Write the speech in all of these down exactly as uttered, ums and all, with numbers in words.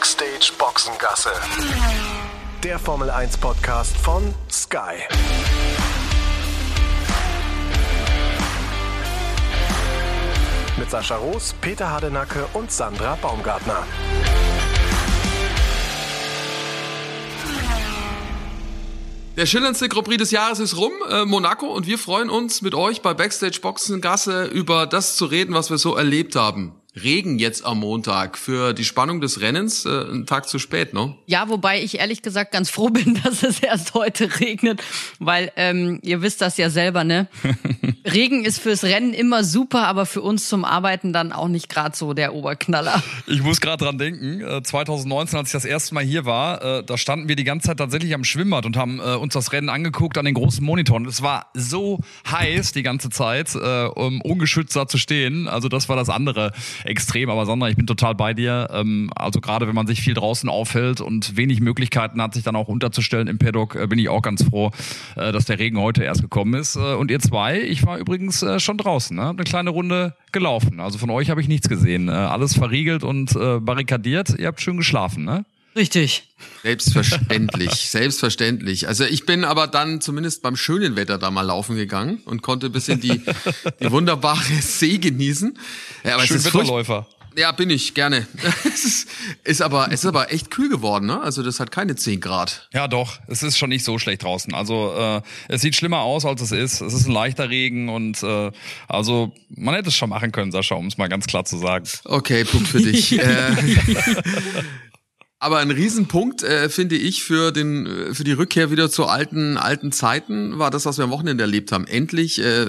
Backstage Boxengasse, der Formel eins Podcast von Sky. Mit Sascha Roos, Peter Hardenacke und Sandra Baumgartner. Der schillerndste Grand Prix des Jahres ist rum, äh, Monaco, und wir freuen uns mit euch bei Backstage Boxengasse über das zu reden, was wir so erlebt haben. Regen jetzt am Montag für die Spannung des Rennens, äh, einen Tag zu spät, ne? Ja, wobei ich ehrlich gesagt ganz froh bin, dass es erst heute regnet, weil ähm, ihr wisst das ja selber, ne? Regen ist fürs Rennen immer super, aber für uns zum Arbeiten dann auch nicht gerade so der Oberknaller. Ich muss gerade dran denken, zwanzig neunzehn, als ich das erste Mal hier war, da standen wir die ganze Zeit tatsächlich am Schwimmbad und haben uns das Rennen angeguckt an den großen Monitoren. Es war so heiß die ganze Zeit, um ungeschützt da zu stehen. Also das war das andere Extrem. Aber Sandra, ich bin total bei dir. Also gerade wenn man sich viel draußen aufhält und wenig Möglichkeiten hat, sich dann auch unterzustellen im Paddock, bin ich auch ganz froh, dass der Regen heute erst gekommen ist. Und ihr zwei, ich war übrigens äh, schon draußen, ne? Eine kleine Runde gelaufen. Also von euch habe ich nichts gesehen. Äh, alles verriegelt und äh, barrikadiert. Ihr habt schön geschlafen, ne? Richtig. Selbstverständlich, selbstverständlich. Also ich bin aber dann zumindest beim schönen Wetter da mal laufen gegangen und konnte ein bisschen die, die wunderbare See genießen. Ja, aber schön es ist Wetterläufer. Ja, bin ich, gerne. es ist, ist aber, es ist aber echt kühl geworden, ne? Also das hat keine zehn Grad. Ja doch, es ist schon nicht so schlecht draußen. Also äh, es sieht schlimmer aus, als es ist. Es ist ein leichter Regen und äh, also man hätte es schon machen können, Sascha, um es mal ganz klar zu sagen. Okay, Punkt für dich. äh, aber ein Riesenpunkt, äh, finde ich, für den für die Rückkehr wieder zu alten alten Zeiten war das, was wir am Wochenende erlebt haben. Endlich äh,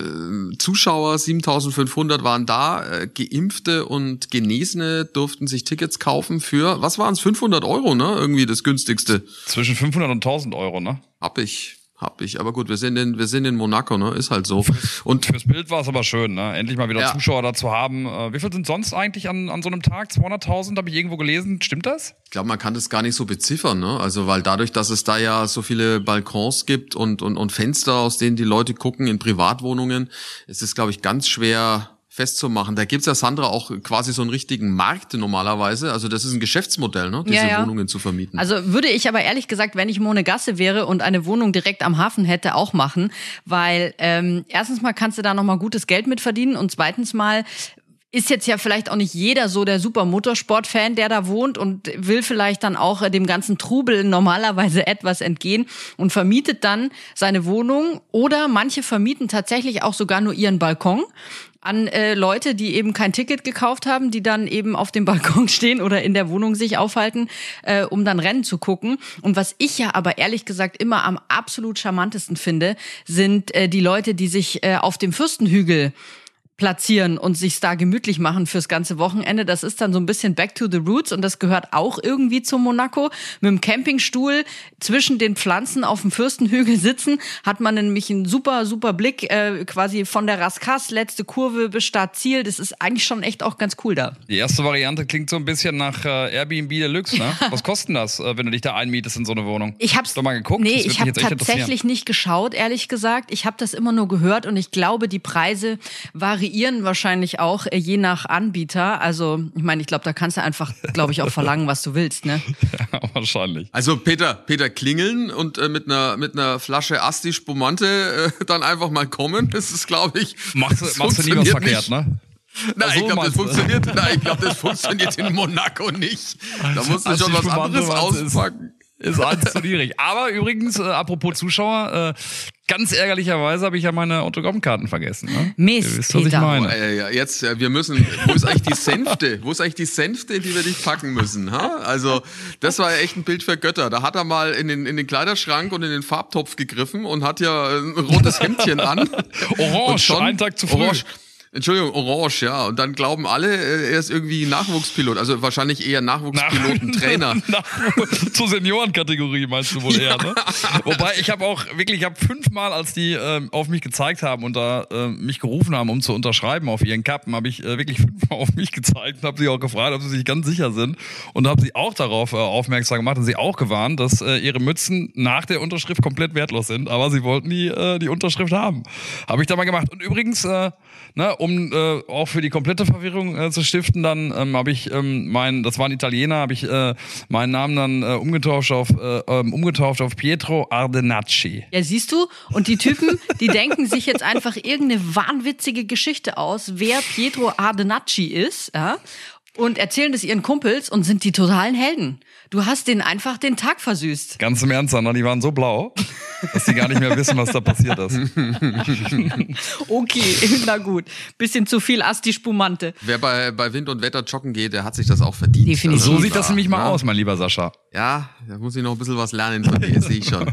Zuschauer, siebentausendfünfhundert waren da, äh, Geimpfte und Genesene durften sich Tickets kaufen für, was waren es, fünfhundert Euro, ne? Irgendwie das günstigste. Zwischen fünfhundert und tausend Euro, ne? Hab ich. Hab ich, aber gut, wir sind in wir sind in Monaco, ne, ist halt so. Und fürs Bild war es aber schön, ne, endlich mal wieder ja. Zuschauer dazu haben. Wie viel sind sonst eigentlich an an so einem Tag? zweihunderttausend habe ich irgendwo gelesen. Stimmt das? Ich glaube, man kann das gar nicht so beziffern, ne, also weil dadurch, dass es da ja so viele Balkons gibt und und und Fenster, aus denen die Leute gucken in Privatwohnungen, ist es, glaube ich, ganz schwer festzumachen. Da gibt's ja, Sandra, auch quasi so einen richtigen Markt normalerweise. Also das ist ein Geschäftsmodell, ne? Diese ja, ja. Wohnungen zu vermieten. Also würde ich aber ehrlich gesagt, wenn ich Monegasse wäre und eine Wohnung direkt am Hafen hätte, auch machen. Weil ähm, erstens mal kannst du da nochmal gutes Geld mit verdienen und zweitens mal ist jetzt ja vielleicht auch nicht jeder so der super Motorsportfan, der da wohnt und will vielleicht dann auch dem ganzen Trubel normalerweise etwas entgehen und vermietet dann seine Wohnung. Oder manche vermieten tatsächlich auch sogar nur ihren Balkon an äh, Leute, die eben kein Ticket gekauft haben, die dann eben auf dem Balkon stehen oder in der Wohnung sich aufhalten, äh, um dann Rennen zu gucken. Und was ich ja aber ehrlich gesagt immer am absolut charmantesten finde, sind äh, die Leute, die sich äh, auf dem Fürstenhügel platzieren und sich da gemütlich machen fürs ganze Wochenende. Das ist dann so ein bisschen back to the roots und das gehört auch irgendwie zu Monaco. Mit dem Campingstuhl zwischen den Pflanzen auf dem Fürstenhügel sitzen, hat man nämlich einen super, super Blick, äh, quasi von der Rascasse, letzte Kurve bis Startziel. Das ist eigentlich schon echt auch ganz cool da. Die erste Variante klingt so ein bisschen nach äh, Airbnb Deluxe, ne? Ja. Was kostet das, äh, wenn du dich da einmietest in so eine Wohnung? Ich hab's, Hast du mal geguckt? Nee, ich habe tatsächlich nicht geschaut, ehrlich gesagt. Ich habe das immer nur gehört und ich glaube, die Preise variieren wahrscheinlich auch je nach Anbieter. Also ich meine, ich glaube, da kannst du einfach, glaube ich, auch verlangen, was du willst, ne? Ja, wahrscheinlich. Also Peter, Peter klingeln und äh, mit einer mit einer Flasche Asti Spumante äh, dann einfach mal kommen. Das ist, glaube ich, machst du nie was verkehrt, ne? Nein, so, ich glaube, das funktioniert. Nein, ich glaube, das funktioniert in Monaco nicht. Da musst du schon was anderes auspacken. Ist alles zu niedrig. Aber übrigens, äh, apropos Zuschauer, äh, ganz ärgerlicherweise habe ich ja meine Autogrammkarten vergessen. Ne? Mist, wisst, was Peter. Ich meine. Oh, ja, ja, jetzt, ja, wir müssen, wo ist eigentlich die Sänfte? Wo ist eigentlich die Sänfte, die wir dich packen müssen? Ha? Also, das war ja echt ein Bild für Götter. Da hat er mal in den, in den Kleiderschrank und in den Farbtopf gegriffen und hat ja ein rotes Hemdchen an. Orange, schon, einen Tag zu früh. Orange. Entschuldigung, Orange, ja. Und dann glauben alle, er ist irgendwie Nachwuchspilot. Also wahrscheinlich eher Nachwuchspilotentrainer. Nachwuchs- Zur Seniorenkategorie meinst du wohl eher, ne? Wobei, ich habe auch wirklich, ich habe fünfmal, als die äh, auf mich gezeigt haben und da äh, mich gerufen haben, um zu unterschreiben auf ihren Kappen, habe ich äh, wirklich fünfmal auf mich gezeigt und habe sie auch gefragt, ob sie sich ganz sicher sind. Und habe sie auch darauf äh, aufmerksam gemacht und sie auch gewarnt, dass äh, ihre Mützen nach der Unterschrift komplett wertlos sind. Aber sie wollten die, äh, die Unterschrift haben. Habe ich da mal gemacht. Und übrigens, äh, ne, um äh, auch für die komplette Verwirrung äh, zu stiften, dann ähm, habe ich ähm, meinen, das war ein Italiener, habe ich äh, meinen Namen dann äh, umgetauscht auf äh, umgetauft auf Pietro Ardenacci. Ja, siehst du? Und die Typen, die denken sich jetzt einfach irgendeine wahnwitzige Geschichte aus, wer Pietro Ardenacci ist, ja? Und erzählen das ihren Kumpels und sind die totalen Helden. Du hast denen einfach den Tag versüßt. Ganz im Ernst, Sandra, die waren so blau, dass die gar nicht mehr wissen, was da passiert ist. Okay, na gut. Bisschen zu viel Asti Spumante. Wer bei, bei Wind und Wetter joggen geht, der hat sich das auch verdient. Definitiv. Also, so sieht das nämlich mal ja. aus, mein lieber Sascha. Ja, da muss ich noch ein bisschen was lernen von dir, sehe ich schon.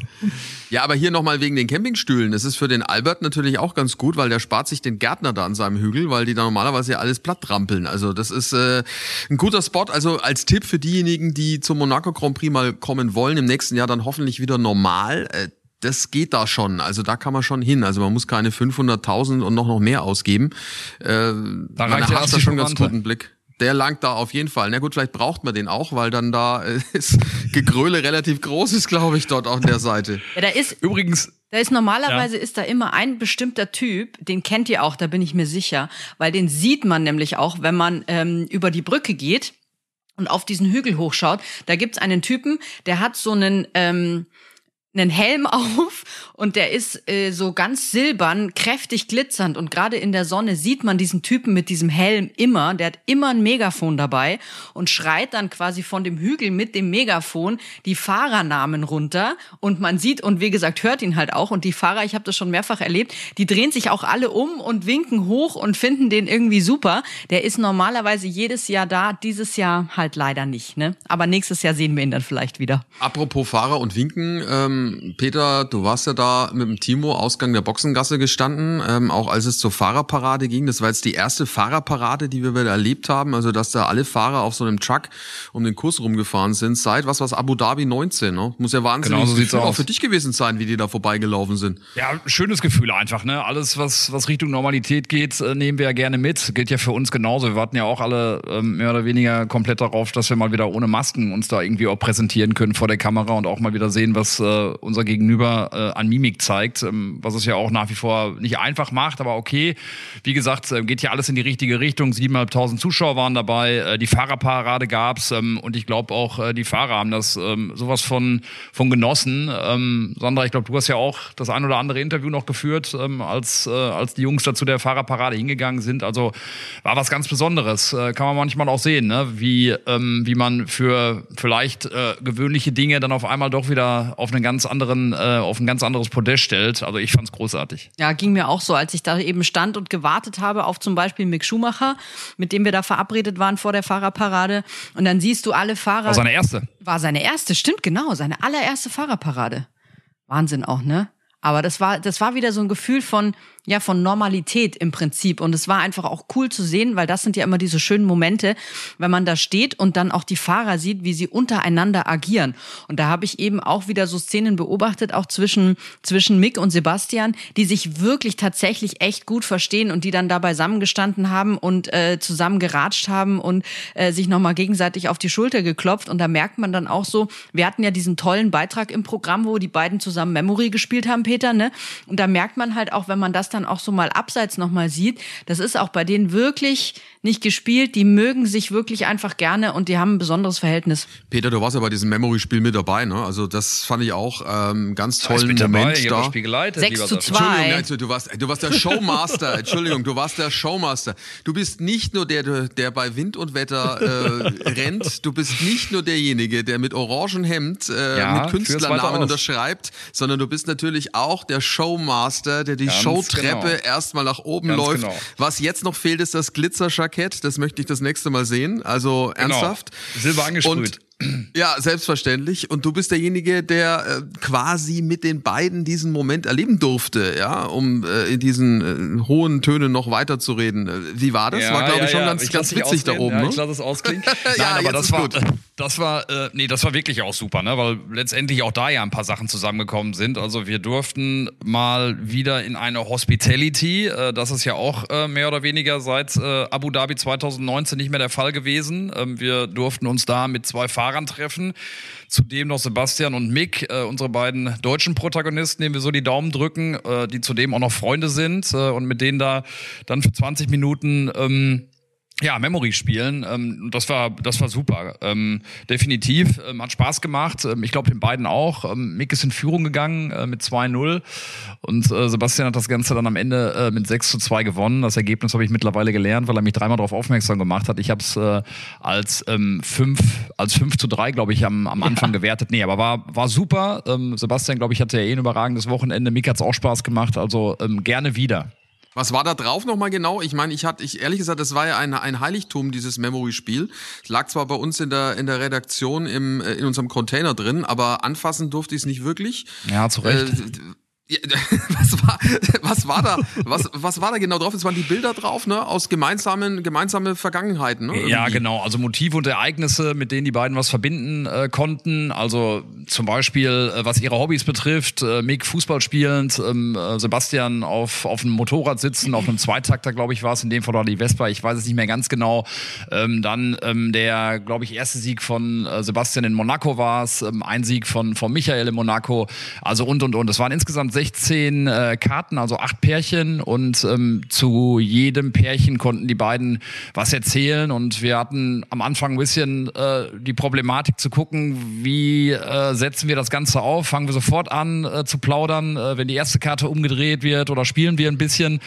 Ja, aber hier nochmal wegen den Campingstühlen. Das ist für den Albert natürlich auch ganz gut, weil der spart sich den Gärtner da an seinem Hügel, weil die da normalerweise ja alles platt trampeln. Also das ist äh, ein guter Spot. Also als Tipp für diejenigen, die zum Monaco Grand Prix mal kommen wollen, im nächsten Jahr dann hoffentlich wieder normal. Äh, Das geht da schon, also da kann man schon hin. Also man muss keine fünfhunderttausend und noch noch mehr ausgeben. Äh, da reicht ja schon ganz guten Blick. Der langt da auf jeden Fall. Na gut, vielleicht braucht man den auch, weil dann da äh, ist Gegröle relativ groß ist, glaube ich, dort auf der Seite. Ja, da ist übrigens. Da ist normalerweise ja. ist da immer ein bestimmter Typ, den kennt ihr auch, da bin ich mir sicher, weil den sieht man nämlich auch, wenn man ähm, über die Brücke geht und auf diesen Hügel hochschaut. Da gibt's einen Typen, der hat so einen ähm, einen Helm auf und der ist äh, so ganz silbern, kräftig glitzernd und gerade in der Sonne sieht man diesen Typen mit diesem Helm immer, der hat immer ein Megafon dabei und schreit dann quasi von dem Hügel mit dem Megafon die Fahrernamen runter und man sieht und wie gesagt, hört ihn halt auch und die Fahrer, ich habe das schon mehrfach erlebt, die drehen sich auch alle um und winken hoch und finden den irgendwie super. Der ist normalerweise jedes Jahr da, dieses Jahr halt leider nicht, ne? Aber nächstes Jahr sehen wir ihn dann vielleicht wieder. Apropos Fahrer und Winken, ähm Peter, du warst ja da mit dem Timo Ausgang der Boxengasse gestanden, ähm, auch als es zur Fahrerparade ging. Das war jetzt die erste Fahrerparade, die wir wieder erlebt haben. Also, dass da alle Fahrer auf so einem Truck um den Kurs rumgefahren sind. Seit, was war's, Abu Dhabi neunzehn, ne? Muss ja wahnsinnig genau so Gefühl auch für dich gewesen sein, wie die da vorbeigelaufen sind. Ja, schönes Gefühl einfach, ne? Alles, was, was Richtung Normalität geht, nehmen wir ja gerne mit. Gilt ja für uns genauso. Wir warten ja auch alle ähm, mehr oder weniger komplett darauf, dass wir mal wieder ohne Masken uns da irgendwie auch präsentieren können vor der Kamera und auch mal wieder sehen, was äh, unser Gegenüber äh, an Mimik zeigt, ähm, was es ja auch nach wie vor nicht einfach macht, aber okay, wie gesagt, äh, geht hier alles in die richtige Richtung, siebentausendfünfhundert Zuschauer waren dabei, äh, die Fahrerparade gab's ähm, und ich glaube auch, äh, die Fahrer haben das ähm, sowas von, von genossen. Ähm, Sandra, ich glaube, du hast ja auch das ein oder andere Interview noch geführt, ähm, als, äh, als die Jungs dazu der Fahrerparade hingegangen sind, also war was ganz Besonderes, äh, kann man manchmal auch sehen, ne? Wie, ähm, wie man für vielleicht äh, gewöhnliche Dinge dann auf einmal doch wieder auf eine ganz anderen, äh, auf ein ganz anderes Podest stellt. Also ich fand's großartig. Ja, ging mir auch so, als ich da eben stand und gewartet habe auf zum Beispiel Mick Schumacher, mit dem wir da verabredet waren vor der Fahrerparade. Und dann siehst du alle Fahrer... War seine erste. War seine erste, stimmt, genau. Seine allererste Fahrerparade. Wahnsinn auch, ne? Aber das war, das war wieder so ein Gefühl von, ja, von Normalität im Prinzip. Und es war einfach auch cool zu sehen, weil das sind ja immer diese schönen Momente, wenn man da steht und dann auch die Fahrer sieht, wie sie untereinander agieren. Und da habe ich eben auch wieder so Szenen beobachtet, auch zwischen, zwischen Mick und Sebastian, die sich wirklich tatsächlich echt gut verstehen und die dann da beisammengestanden haben und äh, zusammen geratscht haben und äh, sich nochmal gegenseitig auf die Schulter geklopft. Und da merkt man dann auch so, wir hatten ja diesen tollen Beitrag im Programm, wo die beiden zusammen Memory gespielt haben, Peter, ne? Und da merkt man halt auch, wenn man das dann auch so mal abseits nochmal sieht, das ist auch bei denen wirklich nicht gespielt, die mögen sich wirklich einfach gerne und die haben ein besonderes Verhältnis. Peter, du warst ja bei diesem Memory-Spiel mit dabei, ne? Also das fand ich auch ähm, ganz tollen ja, Moment dabei, da. Spiel geleitet, sechs zu zwei. Du warst, du warst der Showmaster, Entschuldigung, du warst der Showmaster. Du bist nicht nur der, der bei Wind und Wetter äh, rennt, du bist nicht nur derjenige, der mit orangem Hemd äh, ja, mit Künstlernamen unterschreibt, sondern du bist natürlich auch der Showmaster, der die ganz Showtreppe genau. erstmal nach oben ganz läuft. Genau. Was jetzt noch fehlt, ist das Glitzerjackett. Das möchte ich das nächste Mal sehen. Also genau. ernsthaft. Silber angesprüht. Und, ja, selbstverständlich. Und du bist derjenige, der äh, quasi mit den beiden diesen Moment erleben durfte, ja, um äh, in diesen äh, hohen Tönen noch weiter zu reden. Wie war das? Ja, war, glaube ja, ich, schon ja. ganz, ich ganz witzig da oben. Ja, ne? Ich lasse es ausklingen. Nein, ja, aber das war gut. Das war, äh, nee, das war wirklich auch super, ne? Weil letztendlich auch da ja ein paar Sachen zusammengekommen sind. Also wir durften mal wieder in eine Hospitality, äh, das ist ja auch äh, mehr oder weniger seit äh, Abu Dhabi zwanzig neunzehn nicht mehr der Fall gewesen. Ähm, wir durften uns da mit zwei Fahrern treffen, zudem noch Sebastian und Mick, äh, unsere beiden deutschen Protagonisten, denen wir so die Daumen drücken, äh, die zudem auch noch Freunde sind äh, und mit denen da dann für zwanzig Minuten... Ähm, Ja, Memory spielen, ähm, das war das war super. Ähm, definitiv, ähm, hat Spaß gemacht. Ähm, ich glaube, den beiden auch. Ähm, Mick ist in Führung gegangen äh, mit zwei null und äh, Sebastian hat das Ganze dann am Ende äh, mit sechs zu zwei gewonnen. Das Ergebnis habe ich mittlerweile gelernt, weil er mich dreimal darauf aufmerksam gemacht hat. Ich habe es äh, als, ähm, als fünf zu drei, glaube ich, am, am Anfang ja. gewertet. Nee, aber war, war super. Ähm, Sebastian, glaube ich, hatte ja eh ein überragendes Wochenende. Mick hat es auch Spaß gemacht, also ähm, gerne wieder. Was war da drauf nochmal genau? Ich meine, ich hatte, ich ehrlich gesagt, das war ja ein, ein Heiligtum, dieses Memory-Spiel. Es lag zwar bei uns in der in der Redaktion im in unserem Container drin, aber anfassen durfte ich es nicht wirklich. Ja, zu Recht. Äh, was war, was war da, was was war da genau drauf? Es waren die Bilder drauf, ne, aus gemeinsamen gemeinsame Vergangenheiten. Ne? Ja, genau. Also Motive und Ereignisse, mit denen die beiden was verbinden äh, konnten. Also zum Beispiel, was ihre Hobbys betrifft, Mick Fußball spielend, ähm, Sebastian auf auf einem Motorrad sitzen, auf einem Zweitakter, glaube ich, war es, in dem Fall war die Vespa, ich weiß es nicht mehr ganz genau. Ähm, dann ähm, der, glaube ich, erste Sieg von äh, Sebastian in Monaco war es, ähm, ein Sieg von, von Michael in Monaco, also und, und, und. Es waren insgesamt sechzehn äh, Karten, also acht Pärchen, und ähm, zu jedem Pärchen konnten die beiden was erzählen, und wir hatten am Anfang ein bisschen äh, die Problematik zu gucken, wie äh, setzen wir das Ganze auf, fangen wir sofort an äh, zu plaudern, äh, wenn die erste Karte umgedreht wird, oder spielen wir ein bisschen.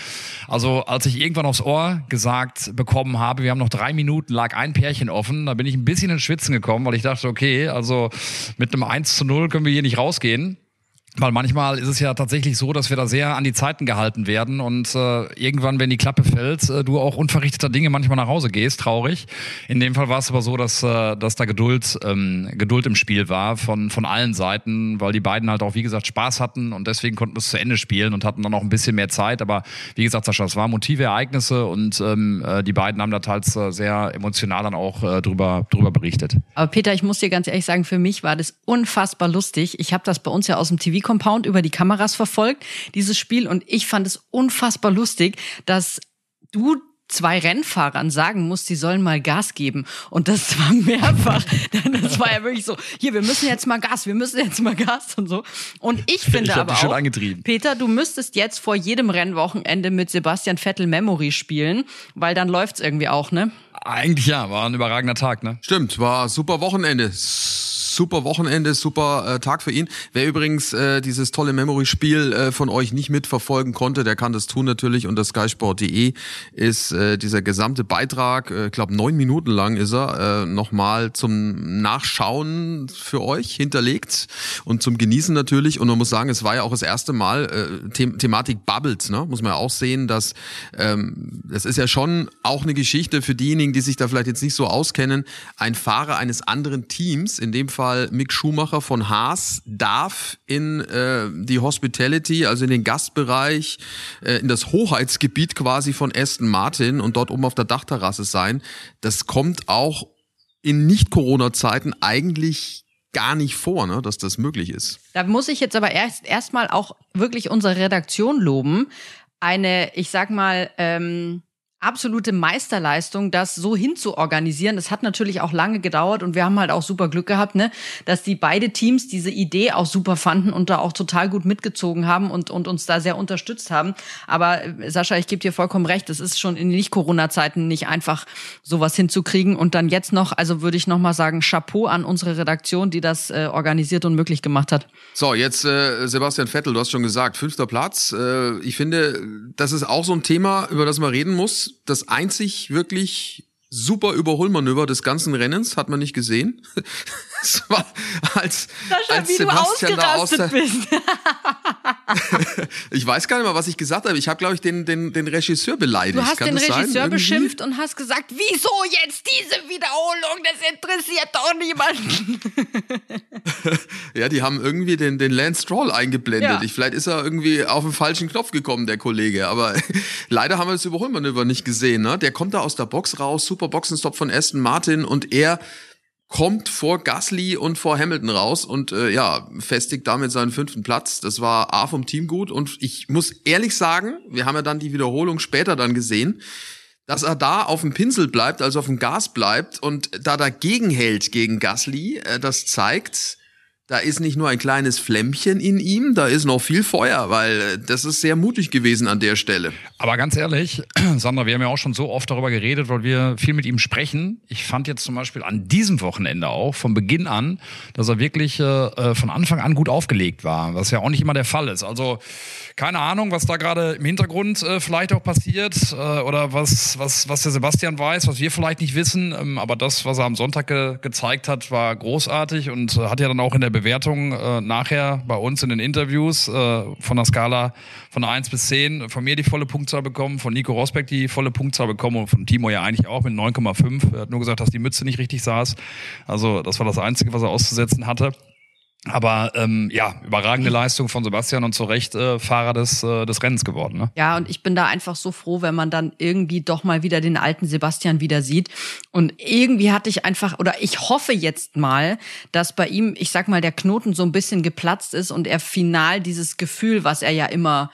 Also als ich irgendwann aufs Ohr gesagt bekommen habe, wir haben noch drei Minuten, lag ein Pärchen offen, da bin ich ein bisschen ins Schwitzen gekommen, weil ich dachte, okay, also mit einem eins zu null können wir hier nicht rausgehen. Weil manchmal ist es ja tatsächlich so, dass wir da sehr an die Zeiten gehalten werden und äh, irgendwann, wenn die Klappe fällt, äh, du auch unverrichteter Dinge manchmal nach Hause gehst, traurig. In dem Fall war es aber so, dass äh, dass da Geduld ähm, Geduld im Spiel war von von allen Seiten, weil die beiden halt auch, wie gesagt, Spaß hatten, und deswegen konnten wir es zu Ende spielen und hatten dann auch ein bisschen mehr Zeit. Aber wie gesagt, Sascha, es waren Motive, Ereignisse, und ähm, äh, die beiden haben da teils äh, sehr emotional dann auch äh, drüber drüber berichtet. Aber Peter, ich muss dir ganz ehrlich sagen, für mich war das unfassbar lustig. Ich habe das bei uns ja aus dem T V Compound über die Kameras verfolgt, dieses Spiel, und ich fand es unfassbar lustig, dass du zwei Rennfahrern sagen musst, sie sollen mal Gas geben, und das war mehrfach, das war ja wirklich so, hier, wir müssen jetzt mal Gas, wir müssen jetzt mal Gas und so, und ich finde ich aber auch, Peter, du müsstest jetzt vor jedem Rennwochenende mit Sebastian Vettel Memory spielen, weil dann läuft's irgendwie auch, ne? Eigentlich ja, war ein überragender Tag, ne? Stimmt, war super Wochenende. Super Wochenende, super äh, Tag für ihn. Wer übrigens äh, dieses tolle Memory-Spiel äh, von euch nicht mitverfolgen konnte, der kann das tun natürlich. Unter skysport punkt de ist äh, dieser gesamte Beitrag, ich äh, glaube neun Minuten lang ist er, äh, nochmal zum Nachschauen für euch hinterlegt und zum Genießen natürlich. Und man muss sagen, es war ja auch das erste Mal, äh, The- Thematik Bubbles, ne? Muss man ja auch sehen, dass ähm, das ist ja schon auch eine Geschichte für diejenigen, die sich da vielleicht jetzt nicht so auskennen. Ein Fahrer eines anderen Teams, in dem Fall Mick Schumacher von Haas, darf in äh, die Hospitality, also in den Gastbereich, äh, in das Hoheitsgebiet quasi von Aston Martin und dort oben auf der Dachterrasse sein. Das kommt auch in Nicht-Corona-Zeiten eigentlich gar nicht vor, ne, dass das möglich ist. Da muss ich jetzt aber erst erstmal auch wirklich unsere Redaktion loben. Eine, ich sag mal, ähm absolute Meisterleistung, das so hinzuorganisieren. Das hat natürlich auch lange gedauert, und wir haben halt auch super Glück gehabt, ne, dass die beide Teams diese Idee auch super fanden und da auch total gut mitgezogen haben und und uns da sehr unterstützt haben. Aber Sascha, ich gebe dir vollkommen recht, es ist schon in Nicht-Corona-Zeiten nicht einfach, sowas hinzukriegen. Und dann jetzt noch, also würde ich nochmal sagen, Chapeau an unsere Redaktion, die das äh, organisiert und möglich gemacht hat. So, jetzt äh, Sebastian Vettel, du hast schon gesagt, fünfter Platz. Äh, ich finde, das ist auch so ein Thema, über das man reden muss. Das einzig wirklich super Überholmanöver des ganzen Rennens hat man nicht gesehen. Das war, als, Sascha, als Sebastian da aus der... Ich weiß gar nicht mal, was ich gesagt habe. Ich habe, glaube ich, den, den, den Regisseur beleidigt. Du hast Kann den Regisseur beschimpft und hast gesagt, wieso jetzt diese Wiederholung? Das interessiert doch niemanden. Ja, die haben irgendwie den, den Lance Stroll eingeblendet. Ja. Ich, vielleicht ist er irgendwie auf den falschen Knopf gekommen, der Kollege. Aber leider haben wir das Überholmanöver nicht gesehen. Ne? Der kommt da aus der Box raus, super Boxenstopp von Aston Martin, und er kommt vor Gasly und vor Hamilton raus und äh, ja, festigt damit seinen fünften Platz. Das war A vom Team gut und ich muss ehrlich sagen, wir haben ja dann die Wiederholung später dann gesehen, dass er da auf dem Pinsel bleibt, also auf dem Gas bleibt und da dagegen hält gegen Gasly, äh, das zeigt, da ist nicht nur ein kleines Flämmchen in ihm, da ist noch viel Feuer, weil das ist sehr mutig gewesen an der Stelle. Aber ganz ehrlich, Sandra, wir haben ja auch schon so oft darüber geredet, weil wir viel mit ihm sprechen. Ich fand jetzt zum Beispiel an diesem Wochenende auch, von Beginn an, dass er wirklich äh, von Anfang an gut aufgelegt war, was ja auch nicht immer der Fall ist. Also keine Ahnung, was da gerade im Hintergrund äh, vielleicht auch passiert äh, oder was, was, was der Sebastian weiß, was wir vielleicht nicht wissen. Ähm, aber das, was er am Sonntag ge- gezeigt hat, war großartig und äh, hat ja dann auch in der Be- Bewertung äh, nachher bei uns in den Interviews äh, von der Skala von eins bis zehn, von mir die volle Punktzahl bekommen, von Nico Rosberg die volle Punktzahl bekommen und von Timo ja eigentlich auch mit neun Komma fünf. Er hat nur gesagt, dass die Mütze nicht richtig saß. Also das war das Einzige, was er auszusetzen hatte. Aber ähm, ja, überragende Leistung von Sebastian und zu Recht äh, Fahrer des, äh, des Rennens geworden. Ne? Ja, und ich bin da einfach so froh, wenn man dann irgendwie doch mal wieder den alten Sebastian wieder sieht. Und irgendwie hatte ich einfach, oder ich hoffe jetzt mal, dass bei ihm, ich sag mal, der Knoten so ein bisschen geplatzt ist und er final dieses Gefühl, was er ja immer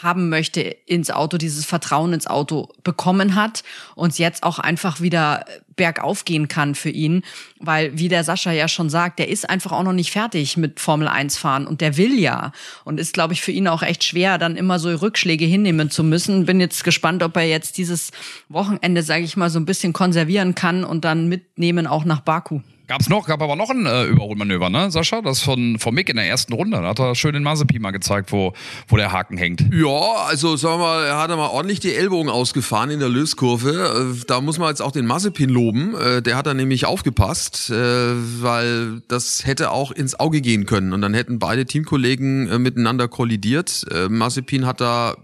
haben möchte ins Auto, dieses Vertrauen ins Auto bekommen hat und jetzt auch einfach wieder bergauf gehen kann für ihn, weil wie der Sascha ja schon sagt, der ist einfach auch noch nicht fertig mit Formel eins fahren und der will ja und ist, glaube ich, für ihn auch echt schwer, dann immer so Rückschläge hinnehmen zu müssen. Bin jetzt gespannt, ob er jetzt dieses Wochenende, sage ich mal, so ein bisschen konservieren kann und dann mitnehmen auch nach Baku. Gab's noch, gab aber noch ein äh, Überholmanöver, ne, Sascha? Das von, von Mick in der ersten Runde. Da hat er schön den Mazepin mal gezeigt, wo, wo der Haken hängt. Ja, also sagen wir mal, er hat mal ordentlich die Ellbogen ausgefahren in der Löskurve. Da muss man jetzt auch den Mazepin loben. Der hat da nämlich aufgepasst, weil das hätte auch ins Auge gehen können. Und dann hätten beide Teamkollegen miteinander kollidiert. Mazepin hat da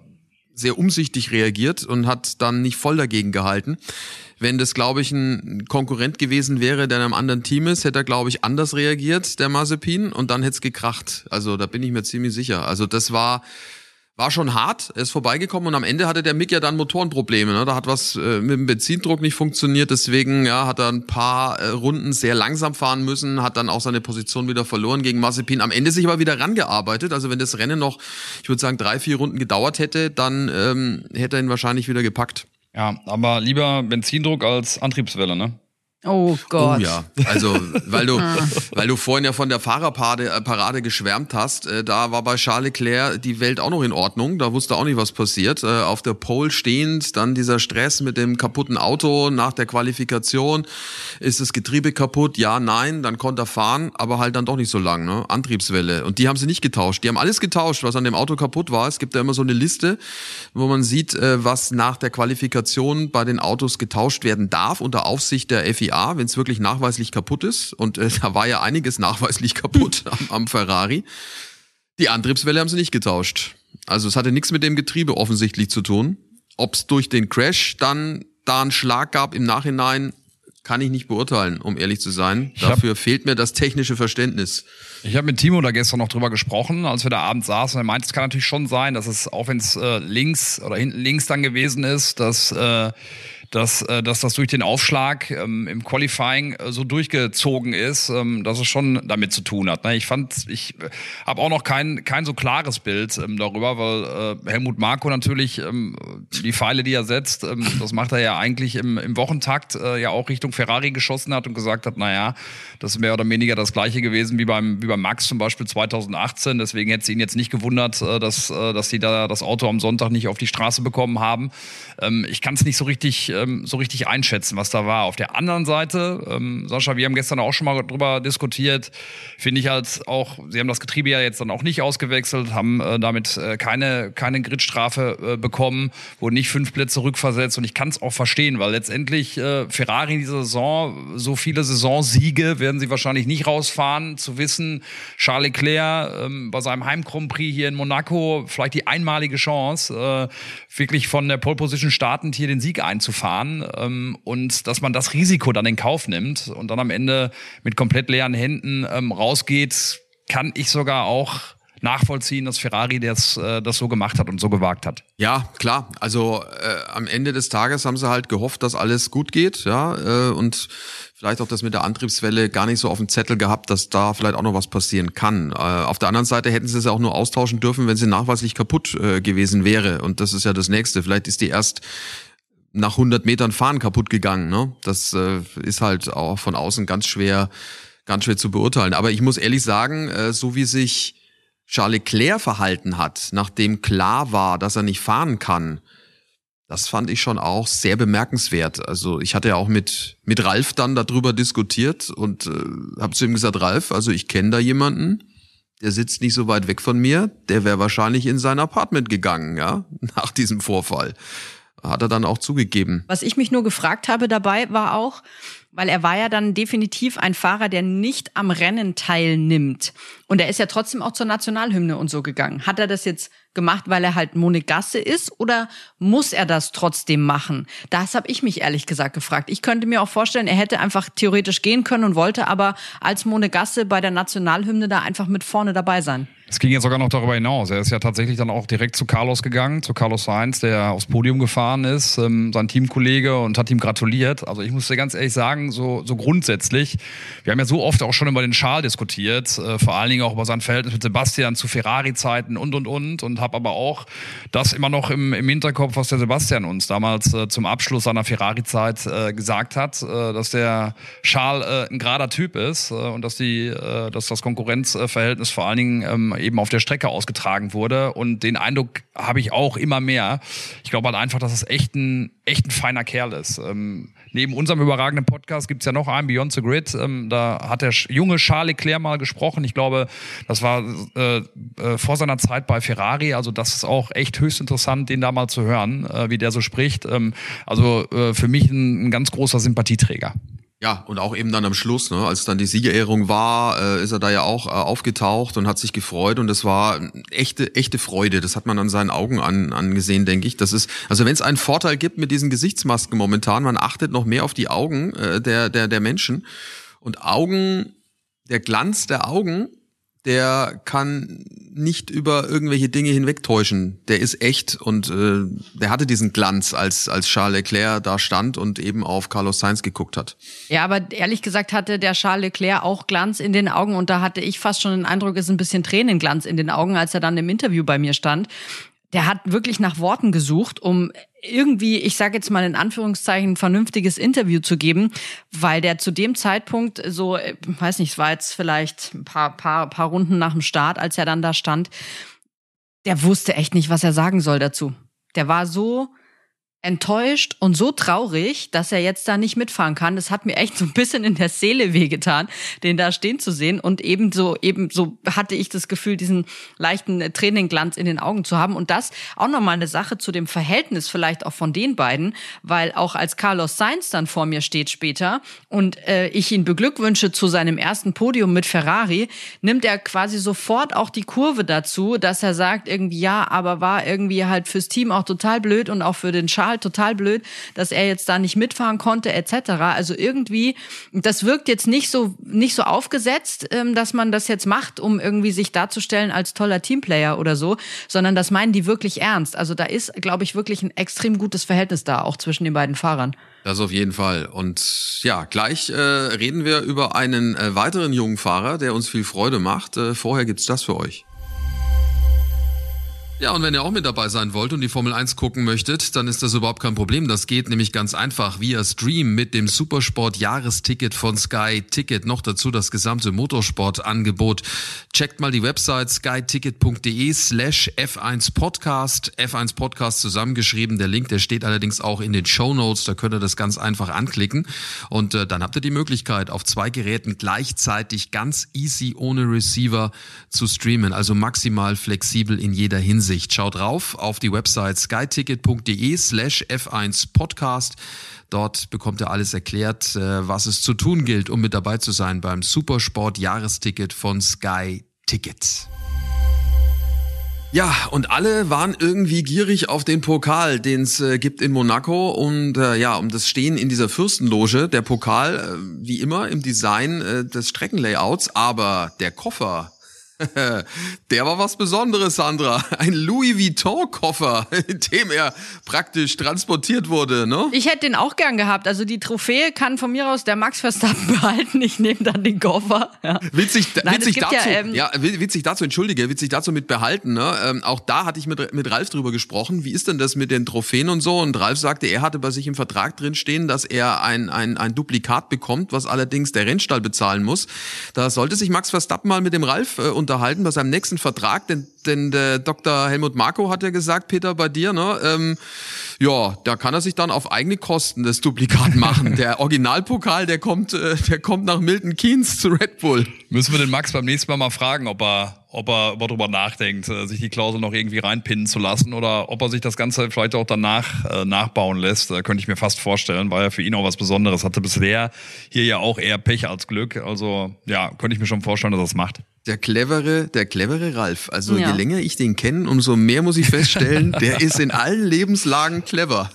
sehr umsichtig reagiert und hat dann nicht voll dagegen gehalten. Wenn das, glaube ich, ein Konkurrent gewesen wäre, der in einem anderen Team ist, hätte er, glaube ich, anders reagiert, der Mazepin, und dann hätte es gekracht. Also da bin ich mir ziemlich sicher. Also das war war schon hart, er ist vorbeigekommen und am Ende hatte der Mick ja dann Motorenprobleme. Ne? Da hat was äh, mit dem Benzindruck nicht funktioniert, deswegen ja, hat er ein paar äh, Runden sehr langsam fahren müssen, hat dann auch seine Position wieder verloren gegen Mazepin. Am Ende sich aber wieder rangearbeitet, also wenn das Rennen noch, ich würde sagen, drei, vier Runden gedauert hätte, dann ähm, hätte er ihn wahrscheinlich wieder gepackt. Ja, aber lieber Benzindruck als Antriebswelle, ne? Oh Gott. Oh ja, also weil du, weil du vorhin ja von der Fahrerparade äh, Parade geschwärmt hast, äh, da war bei Charles Leclerc die Welt auch noch in Ordnung, da wusste auch nicht, was passiert. Äh, auf der Pole stehend, dann dieser Stress mit dem kaputten Auto nach der Qualifikation, ist das Getriebe kaputt, ja, nein, dann konnte er fahren, aber halt dann doch nicht so lang, ne? Antriebswelle, und die haben sie nicht getauscht, die haben alles getauscht, was an dem Auto kaputt war. Es gibt da immer so eine Liste, wo man sieht, äh, was nach der Qualifikation bei den Autos getauscht werden darf unter Aufsicht der F I A. Ja, wenn es wirklich nachweislich kaputt ist, und äh, da war ja einiges nachweislich kaputt am, am Ferrari, die Antriebswelle haben sie nicht getauscht. Also es hatte nichts mit dem Getriebe offensichtlich zu tun. Ob es durch den Crash dann da einen Schlag gab im Nachhinein, kann ich nicht beurteilen, um ehrlich zu sein. Ich Dafür hab, fehlt mir das technische Verständnis. Ich habe mit Timo da gestern noch drüber gesprochen, als wir da abends saßen. Er meinte, es kann natürlich schon sein, dass es, auch wenn es äh, links oder hinten links dann gewesen ist, dass... Äh, Dass, dass das durch den Aufschlag ähm, im Qualifying äh, so durchgezogen ist, ähm, dass es schon damit zu tun hat. Ne? Ich fand, ich habe auch noch kein kein so klares Bild ähm, darüber, weil äh, Helmut Marko natürlich ähm, die Pfeile, die er setzt, ähm, das macht er ja eigentlich im, im Wochentakt, äh, ja auch Richtung Ferrari geschossen hat und gesagt hat, naja, das ist mehr oder weniger das Gleiche gewesen wie beim wie beim Max zum Beispiel zweitausendachtzehn. Deswegen hätte es ihn jetzt nicht gewundert, äh, dass äh, dass sie da das Auto am Sonntag nicht auf die Straße bekommen haben. Ähm, ich kann es nicht so richtig so richtig einschätzen, was da war. Auf der anderen Seite, ähm, Sascha, wir haben gestern auch schon mal drüber diskutiert, finde ich halt auch, sie haben das Getriebe ja jetzt dann auch nicht ausgewechselt, haben äh, damit äh, keine, keine Gridstrafe äh, bekommen, wurden nicht fünf Plätze rückversetzt, und ich kann es auch verstehen, weil letztendlich äh, Ferrari in dieser Saison, so viele Saisonsiege werden sie wahrscheinlich nicht rausfahren, zu wissen, Charles Leclerc ähm, bei seinem Heim-Grand Prix hier in Monaco, vielleicht die einmalige Chance, äh, wirklich von der Pole-Position startend hier den Sieg einzufahren. Und dass man das Risiko dann in Kauf nimmt und dann am Ende mit komplett leeren Händen ähm, rausgeht, kann ich sogar auch nachvollziehen, dass Ferrari das, äh, das so gemacht hat und so gewagt hat. Ja, klar. Also äh, am Ende des Tages haben sie halt gehofft, dass alles gut geht, ja, äh, und vielleicht auch das mit der Antriebswelle gar nicht so auf dem Zettel gehabt, dass da vielleicht auch noch was passieren kann. Äh, auf der anderen Seite hätten sie es ja auch nur austauschen dürfen, wenn sie nachweislich kaputt äh, gewesen wäre. Und das ist ja das Nächste. Vielleicht ist die erst nach hundert Metern Fahren kaputt gegangen, ne? Das äh, ist halt auch von außen ganz schwer, ganz schwer zu beurteilen. Aber ich muss ehrlich sagen, äh, so wie sich Charles Leclerc verhalten hat, nachdem klar war, dass er nicht fahren kann, das fand ich schon auch sehr bemerkenswert. Also ich hatte ja auch mit mit Ralf dann darüber diskutiert und äh, habe zu ihm gesagt, Ralf, also ich kenne da jemanden, der sitzt nicht so weit weg von mir, der wäre wahrscheinlich in sein Apartment gegangen, ja, nach diesem Vorfall. Hat er dann auch zugegeben. Was ich mich nur gefragt habe dabei war auch, weil er war ja dann definitiv ein Fahrer, der nicht am Rennen teilnimmt. Und er ist ja trotzdem auch zur Nationalhymne und so gegangen. Hat er das jetzt gemacht, weil er halt Monegasse ist, oder muss er das trotzdem machen? Das habe ich mich ehrlich gesagt gefragt. Ich könnte mir auch vorstellen, er hätte einfach theoretisch gehen können und wollte aber als Monegasse bei der Nationalhymne da einfach mit vorne dabei sein. Es ging ja sogar noch darüber hinaus. Er ist ja tatsächlich dann auch direkt zu Carlos gegangen, zu Carlos Sainz, der aufs Podium gefahren ist, ähm, sein Teamkollege, und hat ihm gratuliert. Also ich muss dir ganz ehrlich sagen, so, so grundsätzlich, wir haben ja so oft auch schon über den Charles diskutiert, äh, vor allen Dingen auch über sein Verhältnis mit Sebastian zu Ferrari-Zeiten und, und, und. Und habe aber auch das immer noch im, im Hinterkopf, was der Sebastian uns damals äh, zum Abschluss seiner Ferrari-Zeit äh, gesagt hat, äh, dass der Charles äh, ein gerader Typ ist äh, und dass, die, äh, dass das Konkurrenzverhältnis vor allen Dingen ähm, eben auf der Strecke ausgetragen wurde, und den Eindruck habe ich auch immer mehr. Ich glaube halt einfach, dass es das echt ein, echt ein feiner Kerl ist. Ähm, neben unserem überragenden Podcast gibt es ja noch einen, Beyond the Grid. Ähm, da hat der junge Charles Leclerc mal gesprochen. Ich glaube, das war äh, äh, vor seiner Zeit bei Ferrari. Also das ist auch echt höchst interessant, den da mal zu hören, äh, wie der so spricht. Ähm, also äh, für mich ein, ein ganz großer Sympathieträger. Ja, und auch eben dann am Schluss, ne, als dann die Siegerehrung war, äh, ist er da ja auch äh, aufgetaucht und hat sich gefreut, und das war echte echte Freude, das hat man an seinen Augen an, angesehen, denke ich. Das ist, also wenn es einen Vorteil gibt mit diesen Gesichtsmasken momentan, man achtet noch mehr auf die Augen äh, der der der Menschen, und Augen, der Glanz der Augen, der kann nicht über irgendwelche Dinge hinwegtäuschen. Der ist echt, und äh, der hatte diesen Glanz, als als Charles Leclerc da stand und eben auf Carlos Sainz geguckt hat. Ja, aber ehrlich gesagt hatte der Charles Leclerc auch Glanz in den Augen, und da hatte ich fast schon den Eindruck, es ist ein bisschen Tränenglanz in den Augen, als er dann im Interview bei mir stand. Der hat wirklich nach Worten gesucht, um irgendwie, ich sage jetzt mal in Anführungszeichen, ein vernünftiges Interview zu geben, weil der zu dem Zeitpunkt so, weiß nicht, es war jetzt vielleicht ein paar, paar, paar Runden nach dem Start, als er dann da stand, der wusste echt nicht, was er sagen soll dazu. Der war so enttäuscht und so traurig, dass er jetzt da nicht mitfahren kann. Das hat mir echt so ein bisschen in der Seele wehgetan, den da stehen zu sehen. Und ebenso, ebenso hatte ich das Gefühl, diesen leichten Tränenglanz in den Augen zu haben. Und das auch nochmal eine Sache zu dem Verhältnis vielleicht auch von den beiden, weil auch als Carlos Sainz dann vor mir steht später und äh, ich ihn beglückwünsche zu seinem ersten Podium mit Ferrari, nimmt er quasi sofort auch die Kurve dazu, dass er sagt irgendwie, ja, aber war irgendwie halt fürs Team auch total blöd und auch für den Schaden total blöd, dass er jetzt da nicht mitfahren konnte, et cetera. Also irgendwie, das wirkt jetzt nicht so nicht so aufgesetzt, dass man das jetzt macht, um irgendwie sich darzustellen als toller Teamplayer oder so, sondern das meinen die wirklich ernst. Also da ist, glaube ich, wirklich ein extrem gutes Verhältnis da, auch zwischen den beiden Fahrern. Das auf jeden Fall. Und ja, gleich äh, reden wir über einen äh, weiteren jungen Fahrer, der uns viel Freude macht. Äh, vorher gibt's das für euch. Ja, und wenn ihr auch mit dabei sein wollt und die Formel eins gucken möchtet, dann ist das überhaupt kein Problem. Das geht nämlich ganz einfach via Stream mit dem Supersport-Jahresticket von Sky Ticket. Noch dazu das gesamte Motorsport-Angebot. Checkt mal die Website skyticket.de slash F eins Podcast. F eins Podcast zusammengeschrieben. Der Link, der steht allerdings auch in den Shownotes. Da könnt ihr das ganz einfach anklicken. Und äh, dann habt ihr die Möglichkeit, auf zwei Geräten gleichzeitig ganz easy ohne Receiver zu streamen. Also maximal flexibel in jeder Hinsicht. Schaut drauf auf die Website skyticket.de slash F eins Podcast. Dort bekommt ihr alles erklärt, was es zu tun gilt, um mit dabei zu sein beim Supersport-Jahresticket von Sky Ticket. Ja, und alle waren irgendwie gierig auf den Pokal, den es äh, gibt in Monaco, und äh, ja, um das Stehen in dieser Fürstenloge. Der Pokal, äh, wie immer, im Design äh, des Streckenlayouts, aber der Koffer Der war was Besonderes, Sandra. Ein Louis Vuitton-Koffer, in dem er praktisch transportiert wurde, ne? Ich hätte den auch gern gehabt. Also die Trophäe kann von mir aus der Max Verstappen behalten. Ich nehme dann den Koffer. Ja. Witzig, Nein, witzig dazu, ja, ähm, ja, witzig dazu, entschuldige, witzig dazu mit behalten, ne? Ähm, auch da hatte ich mit, mit Ralf drüber gesprochen. Wie ist denn das mit den Trophäen und so? Und Ralf sagte, er hatte bei sich im Vertrag drin stehen, dass er ein, ein, ein Duplikat bekommt, was allerdings der Rennstall bezahlen muss. Da sollte sich Max Verstappen mal mit dem Ralf äh, unterhalten bei seinem nächsten Vertrag, denn, denn der Doktor Helmut Marko hat ja gesagt, Peter, bei dir, ne, ähm, ja, da kann er sich dann auf eigene Kosten das Duplikat machen. Der Originalpokal, der kommt, äh, der kommt nach Milton Keynes zu Red Bull. Müssen wir den Max beim nächsten Mal mal fragen, ob er, ob er darüber nachdenkt, sich die Klausel noch irgendwie reinpinnen zu lassen oder ob er sich das Ganze vielleicht auch danach äh, nachbauen lässt, äh, könnte ich mir fast vorstellen, weil er für ihn auch was Besonderes hatte. Bisher hier ja auch eher Pech als Glück, also ja, könnte ich mir schon vorstellen, dass er es macht. Der clevere, der clevere Ralf. Also ja. Je länger ich den kenne, umso mehr muss ich feststellen, der ist in allen Lebenslagen clever.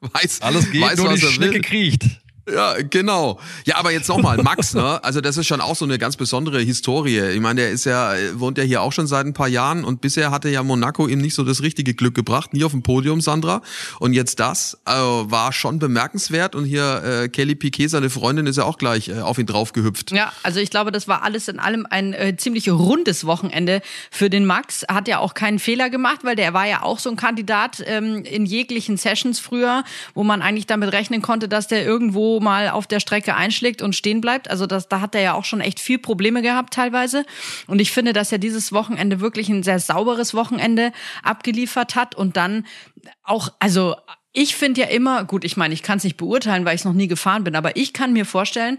Weiß, Alles geht, weiß, nur was die er Schnecke will. Kriecht. Ja, genau. Ja, aber jetzt nochmal, Max, ne? Also das ist schon auch so eine ganz besondere Historie. Ich meine, der ist ja, wohnt ja hier auch schon seit ein paar Jahren und bisher hatte ja Monaco ihm nicht so das richtige Glück gebracht, nie auf dem Podium, Sandra. Und jetzt das äh, war schon bemerkenswert und hier äh, Kelly Piquet, seine Freundin, ist ja auch gleich äh, auf ihn drauf gehüpft. Ja, also ich glaube, das war alles in allem ein äh, ziemlich rundes Wochenende für den Max. Hat ja auch keinen Fehler gemacht, weil der war ja auch so ein Kandidat ähm, in jeglichen Sessions früher, wo man eigentlich damit rechnen konnte, dass der irgendwo mal auf der Strecke einschlägt und stehen bleibt. Also das, da hat er ja auch schon echt viel Probleme gehabt teilweise. Und ich finde, dass er dieses Wochenende wirklich ein sehr sauberes Wochenende abgeliefert hat. Und dann auch, also ich finde ja immer, gut, ich meine, ich kann es nicht beurteilen, weil ich es noch nie gefahren bin, aber ich kann mir vorstellen,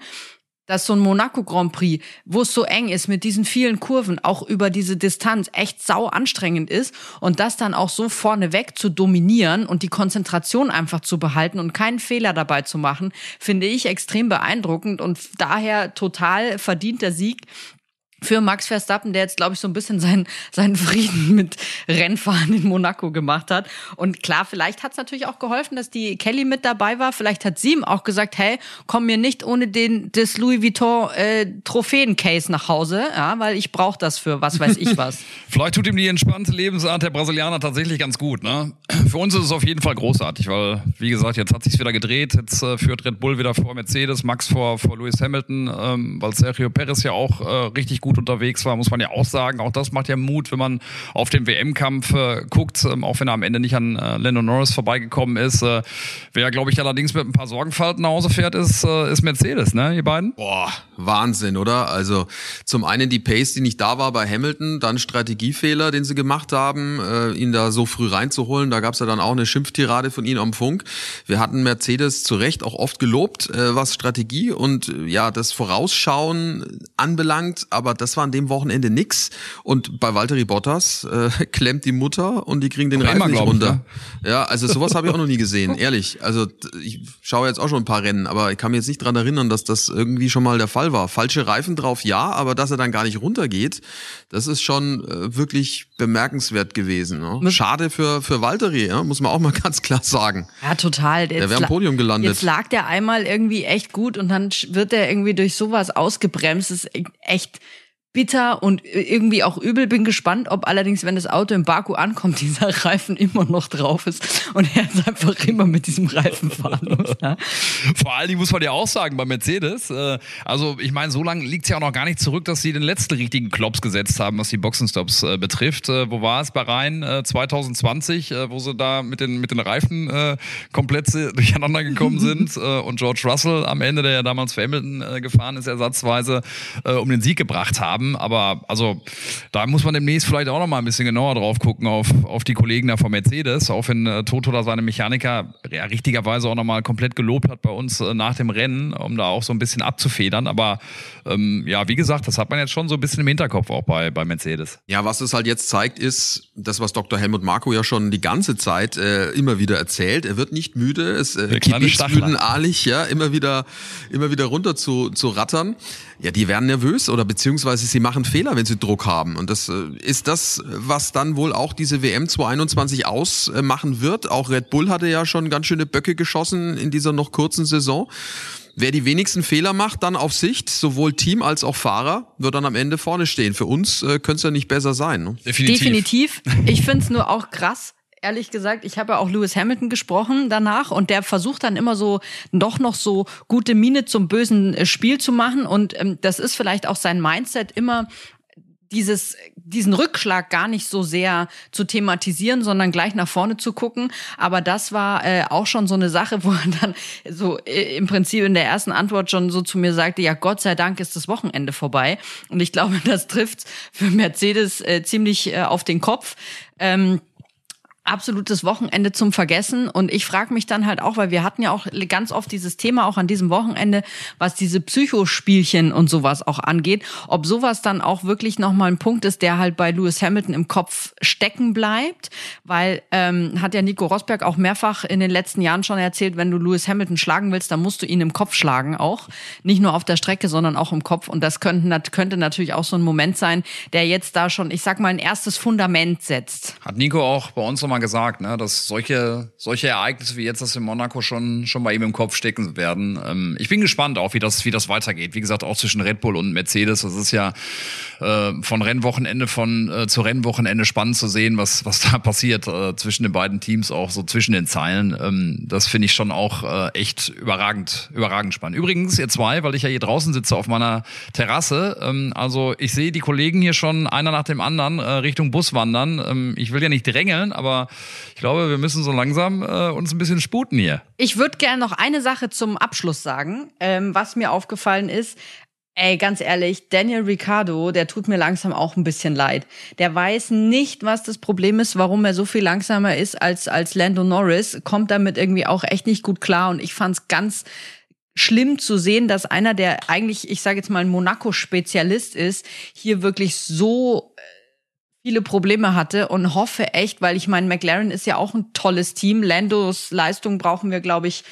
dass so ein Monaco Grand Prix, wo es so eng ist mit diesen vielen Kurven, auch über diese Distanz echt sau anstrengend ist und das dann auch so vorneweg zu dominieren und die Konzentration einfach zu behalten und keinen Fehler dabei zu machen, finde ich extrem beeindruckend und daher total verdienter Sieg für Max Verstappen, der jetzt, glaube ich, so ein bisschen seinen, seinen Frieden mit Rennfahren in Monaco gemacht hat. Und klar, vielleicht hat es natürlich auch geholfen, dass die Kelly mit dabei war. Vielleicht hat sie ihm auch gesagt, hey, komm mir nicht ohne den das Louis Vuitton äh, Trophäen-Case nach Hause, ja, weil ich brauche das für was weiß ich was. Vielleicht tut ihm die entspannte Lebensart der Brasilianer tatsächlich ganz gut, ne? Für uns ist es auf jeden Fall großartig, weil, wie gesagt, jetzt hat sich's wieder gedreht. Jetzt äh, führt Red Bull wieder vor Mercedes, Max vor, vor Lewis Hamilton, ähm, weil Sergio Perez ja auch äh, richtig gut gut unterwegs war, muss man ja auch sagen. Auch das macht ja Mut, wenn man auf den W M-Kampf äh, guckt, ähm, auch wenn er am Ende nicht an äh, Lando Norris vorbeigekommen ist. Äh, wer, glaube ich, allerdings mit ein paar Sorgenfalten nach Hause fährt, ist, äh, ist Mercedes, ne, ihr beiden? Boah, Wahnsinn, oder? Also zum einen die Pace, die nicht da war bei Hamilton, dann Strategiefehler, den sie gemacht haben, äh, ihn da so früh reinzuholen. Da gab es ja dann auch eine Schimpftirade von ihnen am Funk. Wir hatten Mercedes zu Recht auch oft gelobt, äh, was Strategie und ja das Vorausschauen anbelangt, aber das war an dem Wochenende nix. Und bei Valtteri Bottas äh, klemmt die Mutter und die kriegen den Reifen nicht runter. Ich, ja. ja, also sowas habe ich auch noch nie gesehen, ehrlich. Also ich schaue jetzt auch schon ein paar Rennen, aber ich kann mich jetzt nicht dran erinnern, dass das irgendwie schon mal der Fall war. Falsche Reifen drauf, ja, aber dass er dann gar nicht runtergeht, das ist schon äh, wirklich bemerkenswert gewesen. Ne? Schade für für Valtteri, ja? Muss man auch mal ganz klar sagen. Ja, total. Der wäre am Podium gelandet. Jetzt lag der einmal irgendwie echt gut und dann wird der irgendwie durch sowas ausgebremst. Das ist echt bitter und irgendwie auch übel. Bin gespannt, ob allerdings, wenn das Auto in Baku ankommt, dieser Reifen immer noch drauf ist und er jetzt einfach immer mit diesem Reifen fahren muss. Ja? Vor allen Dingen muss man ja auch sagen, bei Mercedes, äh, also ich meine, so lange liegt es ja auch noch gar nicht zurück, dass sie den letzten richtigen Klops gesetzt haben, was die Boxenstops äh, betrifft. Äh, wo war es? Bahrain äh, zwanzig zwanzig, äh, wo sie da mit den, mit den Reifen äh, komplett durcheinander gekommen sind äh, und George Russell am Ende, der ja damals für Hamilton äh, gefahren ist, ersatzweise äh, um den Sieg gebracht haben. Aber also da muss man demnächst vielleicht auch noch mal ein bisschen genauer drauf gucken auf, auf die Kollegen da von Mercedes, auch wenn äh, Toto da seine Mechaniker ja, richtigerweise auch noch mal komplett gelobt hat bei uns äh, nach dem Rennen, um da auch so ein bisschen abzufedern. Aber ähm, ja, wie gesagt, das hat man jetzt schon so ein bisschen im Hinterkopf auch bei, bei Mercedes. Ja, was es halt jetzt zeigt, ist das, was Doktor Helmut Marko ja schon die ganze Zeit äh, immer wieder erzählt. Er wird nicht müde, es äh, kibitzmüdenalig, ja, immer wieder, immer wieder runter zu, zu rattern. Ja, die werden nervös oder beziehungsweise sie machen Fehler, wenn sie Druck haben. Und das äh, ist das, was dann wohl auch diese W M zwanzig einundzwanzig ausmachen äh, wird. Auch Red Bull hatte ja schon ganz schöne Böcke geschossen in dieser noch kurzen Saison. Wer die wenigsten Fehler macht, dann auf Sicht, sowohl Team als auch Fahrer, wird dann am Ende vorne stehen. Für uns äh, könnte es ja nicht besser sein. Ne? Definitiv. Definitiv. Ich finde es nur auch krass. Ehrlich gesagt, ich habe ja auch Lewis Hamilton gesprochen danach und der versucht dann immer so doch noch so gute Miene zum bösen Spiel zu machen und ähm, das ist vielleicht auch sein Mindset, immer dieses, diesen Rückschlag gar nicht so sehr zu thematisieren, sondern gleich nach vorne zu gucken. Aber das war äh, auch schon so eine Sache, wo er dann so äh, im Prinzip in der ersten Antwort schon so zu mir sagte, ja, Gott sei Dank ist das Wochenende vorbei. Und ich glaube, das trifft für Mercedes äh, ziemlich äh, auf den Kopf. Ähm, absolutes Wochenende zum Vergessen und ich frage mich dann halt auch, weil wir hatten ja auch ganz oft dieses Thema auch an diesem Wochenende, was diese Psychospielchen und sowas auch angeht, ob sowas dann auch wirklich nochmal ein Punkt ist, der halt bei Lewis Hamilton im Kopf stecken bleibt, weil ähm, hat ja Nico Rosberg auch mehrfach in den letzten Jahren schon erzählt, wenn du Lewis Hamilton schlagen willst, dann musst du ihn im Kopf schlagen auch, nicht nur auf der Strecke, sondern auch im Kopf und das könnte, könnte natürlich auch so ein Moment sein, der jetzt da schon, ich sag mal, ein erstes Fundament setzt. Hat Nico auch bei uns nochmal gesagt, ne, dass solche, solche Ereignisse wie jetzt das in Monaco schon, schon bei ihm im Kopf stecken werden. Ähm, ich bin gespannt auch, wie das, wie das weitergeht. Wie gesagt, auch zwischen Red Bull und Mercedes. Das ist ja äh, von Rennwochenende von, äh, zu Rennwochenende spannend zu sehen, was, was da passiert äh, zwischen den beiden Teams, auch so zwischen den Zeilen. Ähm, das finde ich schon auch äh, echt überragend, überragend spannend. Übrigens, ihr zwei, weil ich ja hier draußen sitze auf meiner Terrasse. Ähm, also ich sehe die Kollegen hier schon einer nach dem anderen äh, Richtung Bus wandern. Ähm, ich will ja nicht drängeln, aber ich glaube, wir müssen so langsam äh, uns ein bisschen sputen hier. Ich würde gerne noch eine Sache zum Abschluss sagen, ähm, was mir aufgefallen ist. Ey, ganz ehrlich, Daniel Ricciardo, der tut mir langsam auch ein bisschen leid. Der weiß nicht, was das Problem ist, warum er so viel langsamer ist als, als Lando Norris, kommt damit irgendwie auch echt nicht gut klar und ich fand es ganz schlimm zu sehen, dass einer, der eigentlich, ich sage jetzt mal, ein Monaco-Spezialist ist, hier wirklich so viele Probleme hatte und hoffe echt, weil ich meine, McLaren ist ja auch ein tolles Team. Landos Leistung brauchen wir, glaube ich,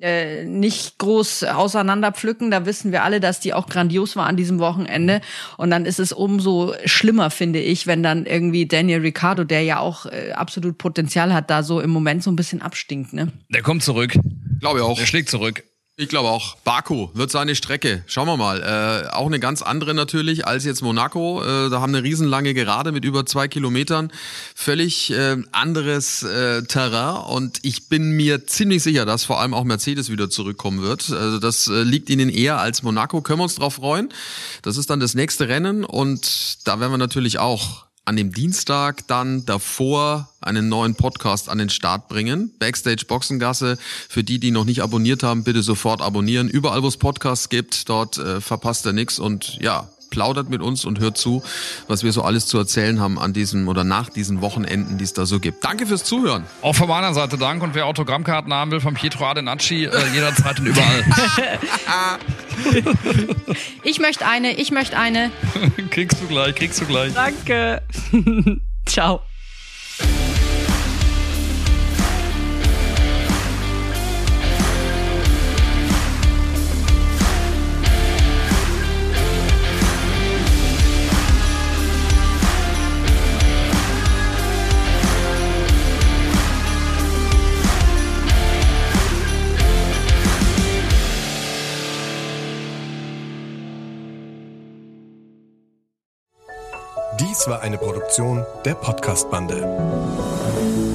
äh, nicht groß auseinanderpflücken. Da wissen wir alle, dass die auch grandios war an diesem Wochenende. Und dann ist es umso schlimmer, finde ich, wenn dann irgendwie Daniel Ricciardo, der ja auch äh, absolut Potenzial hat, da so im Moment so ein bisschen abstinkt. Ne? Der kommt zurück. Glaube ich auch. Der schlägt zurück. Ich glaube auch, Baku wird seine Strecke. Schauen wir mal. Äh, auch eine ganz andere natürlich als jetzt Monaco. Äh, da haben eine riesenlange Gerade mit über zwei Kilometern. Völlig äh, anderes äh, Terrain. Und ich bin mir ziemlich sicher, dass vor allem auch Mercedes wieder zurückkommen wird. Also das äh, liegt ihnen eher als Monaco. Können wir uns drauf freuen. Das ist dann das nächste Rennen. Und da werden wir natürlich auch an dem Dienstag dann davor einen neuen Podcast an den Start bringen. Backstage Boxengasse. Für die, die noch nicht abonniert haben, bitte sofort abonnieren. Überall, wo es Podcasts gibt, dort äh, verpasst ihr nichts. Und ja, plaudert mit uns und hört zu, was wir so alles zu erzählen haben an diesem oder nach diesen Wochenenden, die es da so gibt. Danke fürs Zuhören. Auch von meiner Seite Dank. Und wer Autogrammkarten haben will, von Pietro Ardenacci, äh, jederzeit und überall. Ich möchte eine, ich möchte eine. Kriegst du gleich, kriegst du gleich. Danke. Ciao. Dies war eine Produktion der Podcast-Bande.